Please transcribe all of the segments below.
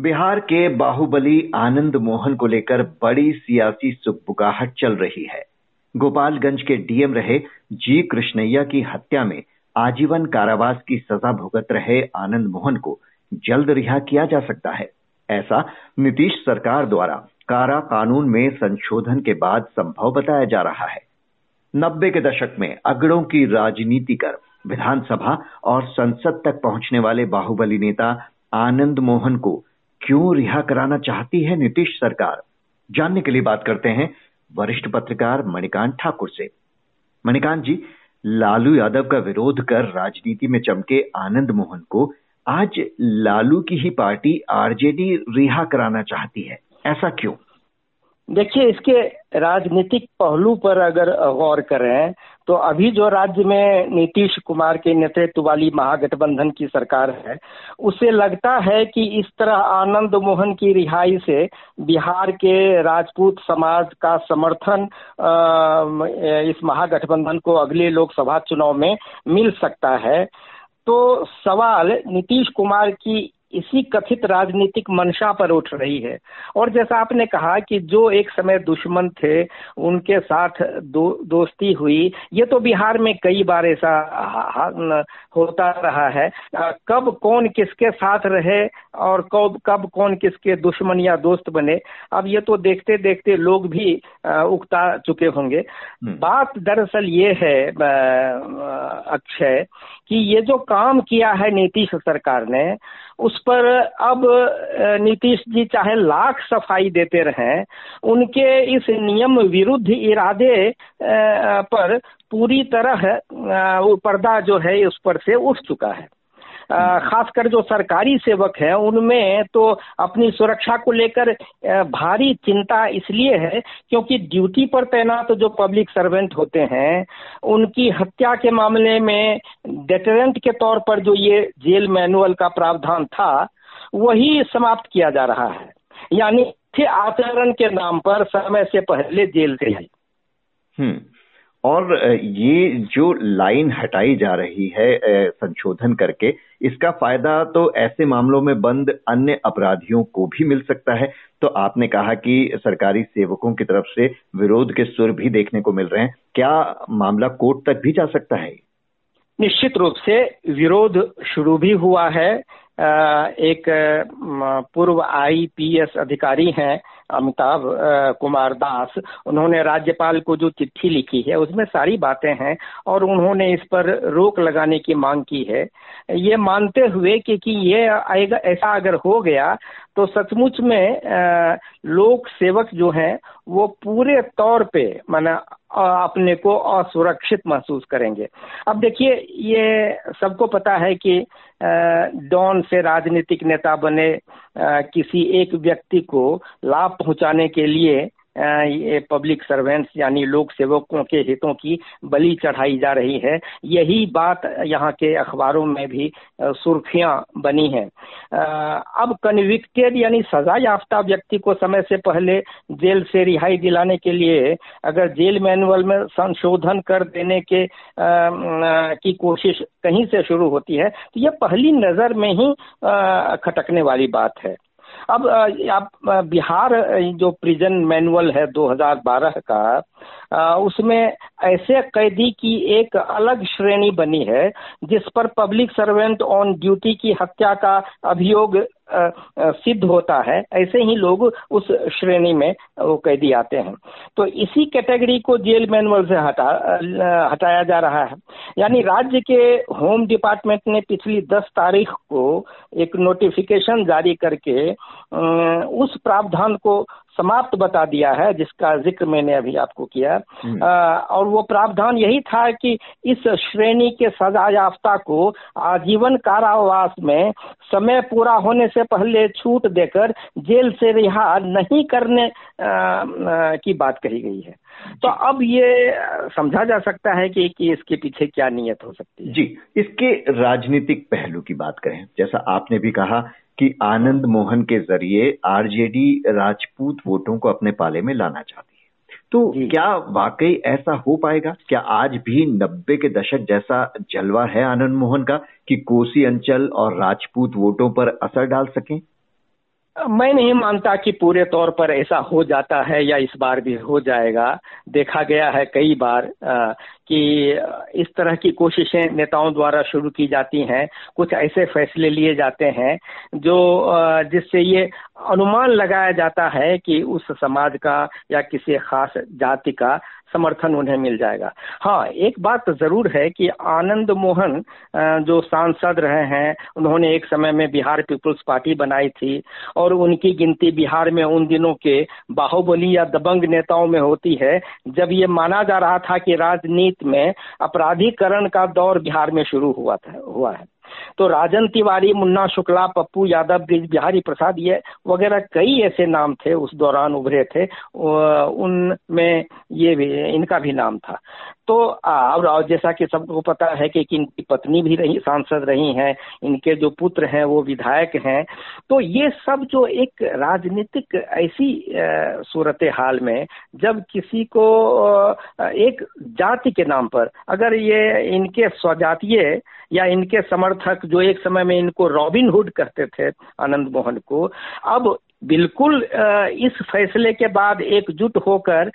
बिहार के बाहुबली आनंद मोहन को लेकर बड़ी सियासी सुगबुगाहट चल रही है। गोपालगंज के डीएम रहे जी कृष्णैया की हत्या में आजीवन कारावास की सजा भुगत रहे आनंद मोहन को जल्द रिहा किया जा सकता है, ऐसा नीतीश सरकार द्वारा कारा कानून में संशोधन के बाद संभव बताया जा रहा है। 90 के दशक में अगड़ों की राजनीति कर विधानसभा और संसद तक पहुंचने वाले बाहुबली नेता आनंद मोहन को क्यों रिहा कराना चाहती है नीतीश सरकार, जानने के लिए बात करते हैं वरिष्ठ पत्रकार मणिकांत ठाकुर से। मणिकांत जी, लालू यादव का विरोध कर राजनीति में चमके आनंद मोहन को आज लालू की ही पार्टी आरजेडी रिहा कराना चाहती है, ऐसा क्यों? देखिए, इसके राजनीतिक पहलू पर अगर गौर करें तो अभी जो राज्य में नीतीश कुमार के नेतृत्व वाली महागठबंधन की सरकार है, उसे लगता है कि इस तरह आनंद मोहन की रिहाई से बिहार के राजपूत समाज का समर्थन इस महागठबंधन को अगले लोकसभा चुनाव में मिल सकता है। तो सवाल नीतीश कुमार की इसी कथित राजनीतिक मंशा पर उठ रही है। और जैसा आपने कहा कि जो एक समय दुश्मन थे उनके साथ दोस्ती हुई, ये तो बिहार में कई बार ऐसा होता रहा है। कब कौन किसके साथ रहे और कब कौन किसके दुश्मन या दोस्त बने, अब ये तो देखते देखते लोग भी उकता चुके होंगे। बात दरअसल ये है अक्षय कि ये जो काम किया है नीतीश सरकार ने, उस पर अब नीतीश जी चाहे लाख सफाई देते रहें, उनके इस नियम विरुद्ध इरादे पर पूरी तरह वो पर्दा जो है उस पर से उठ चुका है। खासकर जो सरकारी सेवक हैं उनमें तो अपनी सुरक्षा को लेकर भारी चिंता इसलिए है क्योंकि ड्यूटी पर तैनात जो पब्लिक सर्वेंट होते हैं उनकी हत्या के मामले में डेटरेंट के तौर पर जो ये जेल मैनुअल का प्रावधान था वही समाप्त किया जा रहा है, यानी थे आचरण के नाम पर समय से पहले जेल से है। और ये जो लाइन हटाई जा रही है संशोधन करके, इसका फायदा तो ऐसे मामलों में बंद अन्य अपराधियों को भी मिल सकता है। तो आपने कहा कि सरकारी सेवकों की तरफ से विरोध के सुर भी देखने को मिल रहे हैं, क्या मामला कोर्ट तक भी जा सकता है? निश्चित रूप से विरोध शुरू भी हुआ है। एक पूर्व आईपीएस अधिकारी हैं अमिताभ कुमार दास, उन्होंने राज्यपाल को जो चिट्ठी लिखी है उसमें सारी बातें हैं और उन्होंने इस पर रोक लगाने की मांग की है, ये मानते हुए कि ये ऐसा अगर हो गया तो सचमुच में लोक सेवक जो हैं वो पूरे तौर पे माना अपने को असुरक्षित महसूस करेंगे। अब देखिए, ये सबको पता है कि डॉन से राजनीतिक नेता बने किसी एक व्यक्ति को लाभ पहुंचाने के लिए ये पब्लिक सर्वेंट्स यानी लोक सेवकों के हितों की बलि चढ़ाई जा रही है। यही बात यहाँ के अखबारों में भी सुर्खियां बनी हैं। अब कन्विक्टेड यानी सजा याफ्ता व्यक्ति को समय से पहले जेल से रिहाई दिलाने के लिए अगर जेल मैनुअल में संशोधन कर देने के की कोशिश कहीं से शुरू होती है तो यह पहली नजर में ही खटकने वाली बात है। अब आप बिहार जो प्रिजन मैनुअल है 2012 का, उसमें ऐसे कैदी की एक अलग श्रेणी बनी है जिस पर पब्लिक सर्वेंट ऑन ड्यूटी की हत्या का अभियोग सिद्ध होता है, ऐसे ही लोग उस श्रेणी में वो कैदी आते हैं। तो इसी कैटेगरी को जेल मैनुअल से हटाया जा रहा है। यानी राज्य के होम डिपार्टमेंट ने पिछली 10 तारीख को एक नोटिफिकेशन जारी करके उस प्रावधान को समाप्त बता दिया है जिसका जिक्र मैंने अभी आपको किया। और वो प्रावधान यही था कि इस श्रेणी के सजा याफ्ता को आजीवन कारावास में समय पूरा होने से पहले छूट देकर जेल से रिहा नहीं करने की बात कही गई है। तो अब ये समझा जा सकता है कि इसके पीछे क्या नीयत हो सकती है। जी, इसके राजनीतिक पहलू की बात करें, जैसा आपने भी कहा कि आनंद मोहन के जरिए आरजेडी राजपूत वोटों को अपने पाले में लाना चाहती है, तो क्या वाकई ऐसा हो पाएगा? क्या आज भी 90 के दशक जैसा जलवा है आनंद मोहन का कि कोसी अंचल और राजपूत वोटों पर असर डाल सकें? मैं नहीं मानता कि पूरे तौर पर ऐसा हो जाता है या इस बार भी हो जाएगा। देखा गया है कई बार कि इस तरह की कोशिशें नेताओं द्वारा शुरू की जाती हैं, कुछ ऐसे फैसले लिए जाते हैं जो जिससे ये अनुमान लगाया जाता है कि उस समाज का या किसी खास जाति का समर्थन उन्हें मिल जाएगा। हाँ, एक बात जरूर है कि आनंद मोहन जो सांसद रहे हैं, उन्होंने एक समय में बिहार पीपुल्स पार्टी बनाई थी और उनकी गिनती बिहार में उन दिनों के बाहुबली या दबंग नेताओं में होती है, जब ये माना जा रहा था कि राजनीति में अपराधीकरण का दौर बिहार में शुरू हुआ है। तो राजन तिवारी, मुन्ना शुक्ला, पप्पू यादव, बिहारी प्रसाद ये वगैरह कई ऐसे नाम थे उस दौरान उभरे थे, उनमें ये भी इनका भी नाम था। तो और जैसा कि सबको पता है कि इनकी पत्नी भी रही सांसद रही हैं, इनके जो पुत्र हैं वो विधायक हैं। तो ये सब जो एक राजनीतिक ऐसी सूरत हाल में जब किसी को एक जाति के नाम पर अगर ये इनके स्वजातीय या इनके समर्थक जो एक समय में इनको रॉबिन हुड कहते थे आनंद मोहन को, अब बिल्कुल इस फैसले के बाद एकजुट होकर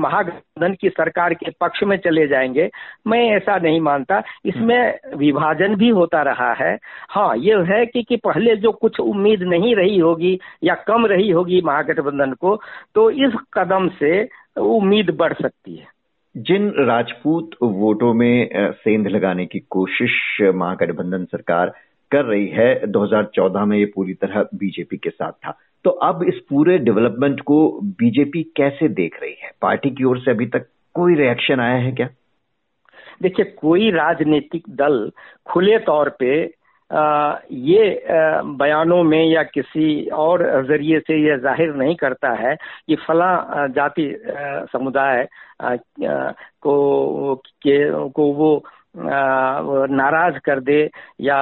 महागठबंधन की सरकार के पक्ष में चले जाएंगे, मैं ऐसा नहीं मानता। इसमें विभाजन भी होता रहा है। हाँ, ये है कि पहले जो कुछ उम्मीद नहीं रही होगी या कम रही होगी महागठबंधन को, तो इस कदम से उम्मीद बढ़ सकती है। जिन राजपूत वोटों में सेंध लगाने की कोशिश महागठबंधन सरकार कर रही है, 2014 में ये पूरी तरह बीजेपी के साथ था, तो अब इस पूरे डेवलपमेंट को बीजेपी कैसे देख रही है? पार्टी की ओर से अभी तक कोई रिएक्शन आया है क्या? देखिए, कोई राजनीतिक दल खुले तौर पे ये बयानों में या किसी और जरिए से ये जाहिर नहीं करता है कि फला जाति समुदाय को वो नाराज कर दे या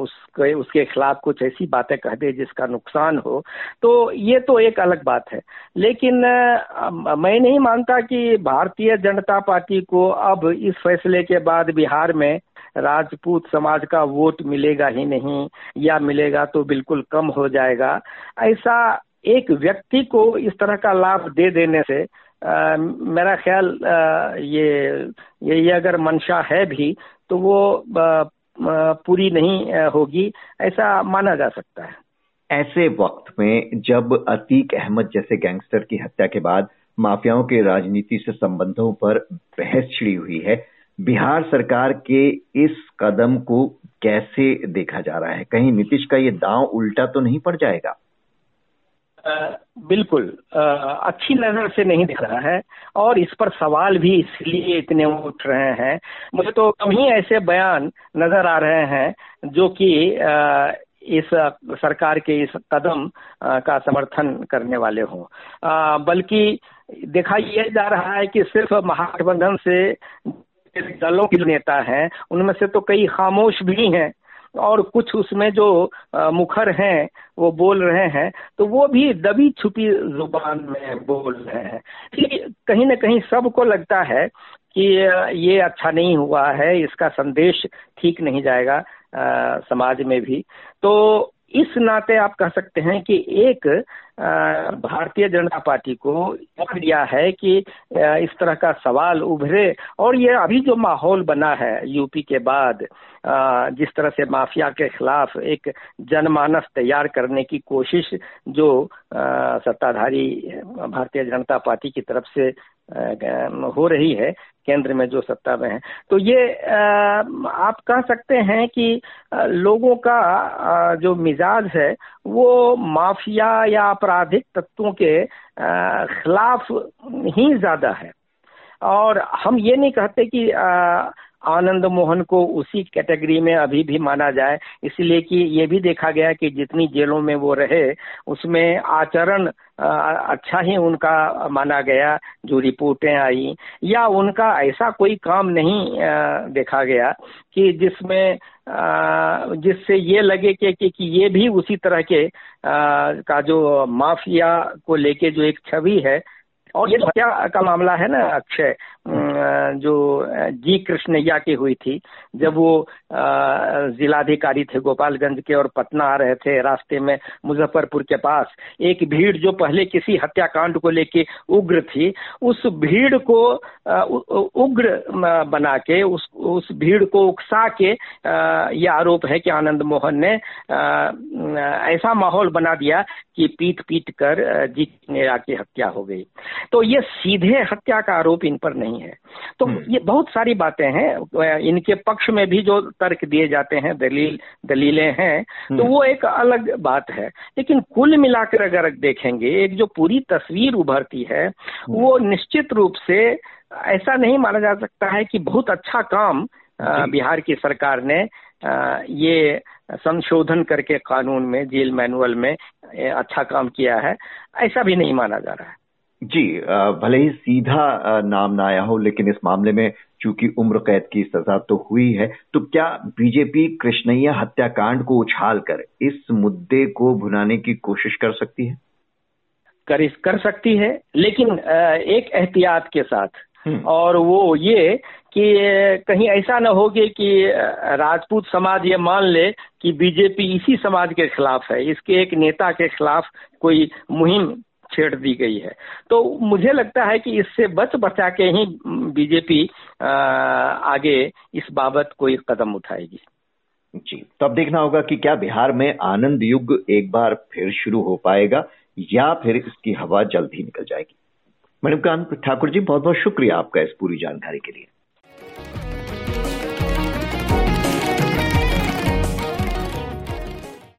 उसके खिलाफ कुछ ऐसी बातें कह दे जिसका नुकसान हो, तो ये तो एक अलग बात है। लेकिन मैं नहीं मानता कि भारतीय जनता पार्टी को अब इस फैसले के बाद बिहार में राजपूत समाज का वोट मिलेगा ही नहीं या मिलेगा तो बिल्कुल कम हो जाएगा। ऐसा एक व्यक्ति को इस तरह का लाभ दे देने से मेरा ख्याल ये अगर मंशा है भी तो वो पूरी नहीं होगी, ऐसा माना जा सकता है। ऐसे वक्त में जब अतीक अहमद जैसे गैंगस्टर की हत्या के बाद माफियाओं के राजनीति से संबंधों पर बहस छिड़ी हुई है, बिहार सरकार के इस कदम को कैसे देखा जा रहा है? कहीं नीतीश का ये दांव उल्टा तो नहीं पड़ जाएगा? बिल्कुल अच्छी नजर से नहीं दिख रहा है और इस पर सवाल भी इसलिए इतने उठ रहे हैं। मुझे तो कम ही ऐसे बयान नजर आ रहे हैं जो कि इस सरकार के इस कदम का समर्थन करने वाले हों, बल्कि देखा यह जा रहा है कि सिर्फ महागठबंधन से दलों के नेता हैं उनमें से तो कई खामोश भी हैं और कुछ उसमें जो मुखर हैं वो बोल रहे हैं, तो वो भी दबी छुपी जुबान में बोल रहे हैं। कहीं ना कहीं सबको लगता है कि ये अच्छा नहीं हुआ है, इसका संदेश ठीक नहीं जाएगा समाज में भी। तो इस नाते आप कह सकते हैं कि एक भारतीय जनता पार्टी को दिया है कि इस तरह का सवाल उभरे और ये अभी जो माहौल बना है यूपी के बाद, जिस तरह से माफिया के खिलाफ एक जनमानस तैयार करने की कोशिश जो सत्ताधारी भारतीय जनता पार्टी की तरफ से हो रही है, केंद्र में जो सत्ता में है, तो ये आप कह सकते हैं कि लोगों का जो मिजाज है वो माफिया या आपराधिक तत्वों के खिलाफ ही ज्यादा है। और हम ये नहीं कहते कि आनंद मोहन को उसी कैटेगरी में अभी भी माना जाए, इसलिए कि ये भी देखा गया कि जितनी जेलों में वो रहे उसमें आचरण अच्छा ही उनका माना गया जो रिपोर्टें आई, या उनका ऐसा कोई काम नहीं देखा गया कि जिसमें जिससे ये लगे कि ये भी उसी तरह के का जो माफिया को लेके जो एक छवि है और ये हत्या का मामला है ना अक्षय, जो जी कृष्णैया की हुई थी, जब वो जिलाधिकारी थे गोपालगंज के और पटना आ रहे थे, रास्ते में मुजफ्फरपुर के पास एक भीड़ जो पहले किसी हत्याकांड को लेके उग्र थी, उस भीड़ को उग्र बना के उस भीड़ को उकसा के यह आरोप है कि आनंद मोहन ने ऐसा माहौल बना दिया कि पीट पीट कर जी कृष्णैया की हत्या हो गई। तो ये सीधे हत्या का आरोप इन पर नहीं है। तो ये बहुत सारी बातें हैं, इनके पक्ष में भी जो तर्क दिए जाते हैं, दलीलें हैं, तो वो एक अलग बात है। लेकिन कुल मिलाकर अगर देखेंगे, एक जो पूरी तस्वीर उभरती है, वो निश्चित रूप से ऐसा नहीं माना जा सकता है कि बहुत अच्छा काम बिहार की सरकार ने ये संशोधन करके कानून में, जेल मैनुअल में अच्छा काम किया है, ऐसा भी नहीं माना जा रहा है। जी, भले ही सीधा नाम ना आया हो, लेकिन इस मामले में चूंकि उम्र कैद की सजा तो हुई है, तो क्या बीजेपी कृष्णैया हत्याकांड को उछालकर इस मुद्दे को भुनाने की कोशिश कर सकती है? कर सकती है, लेकिन एक एहतियात के साथ। और वो ये कि कहीं ऐसा न हो कि राजपूत समाज ये मान ले कि बीजेपी इसी समाज के खिलाफ है, इसके एक नेता के खिलाफ कोई मुहिम छेड़ दी गई है। तो मुझे लगता है कि इससे बचा के ही बीजेपी आगे इस बाबत कोई कदम उठाएगी। जी, तब देखना होगा कि क्या बिहार में आनंद युग एक बार फिर शुरू हो पाएगा या फिर इसकी हवा जल्द ही निकल जाएगी। मणिकांत ठाकुर जी, बहुत बहुत शुक्रिया आपका इस पूरी जानकारी के लिए।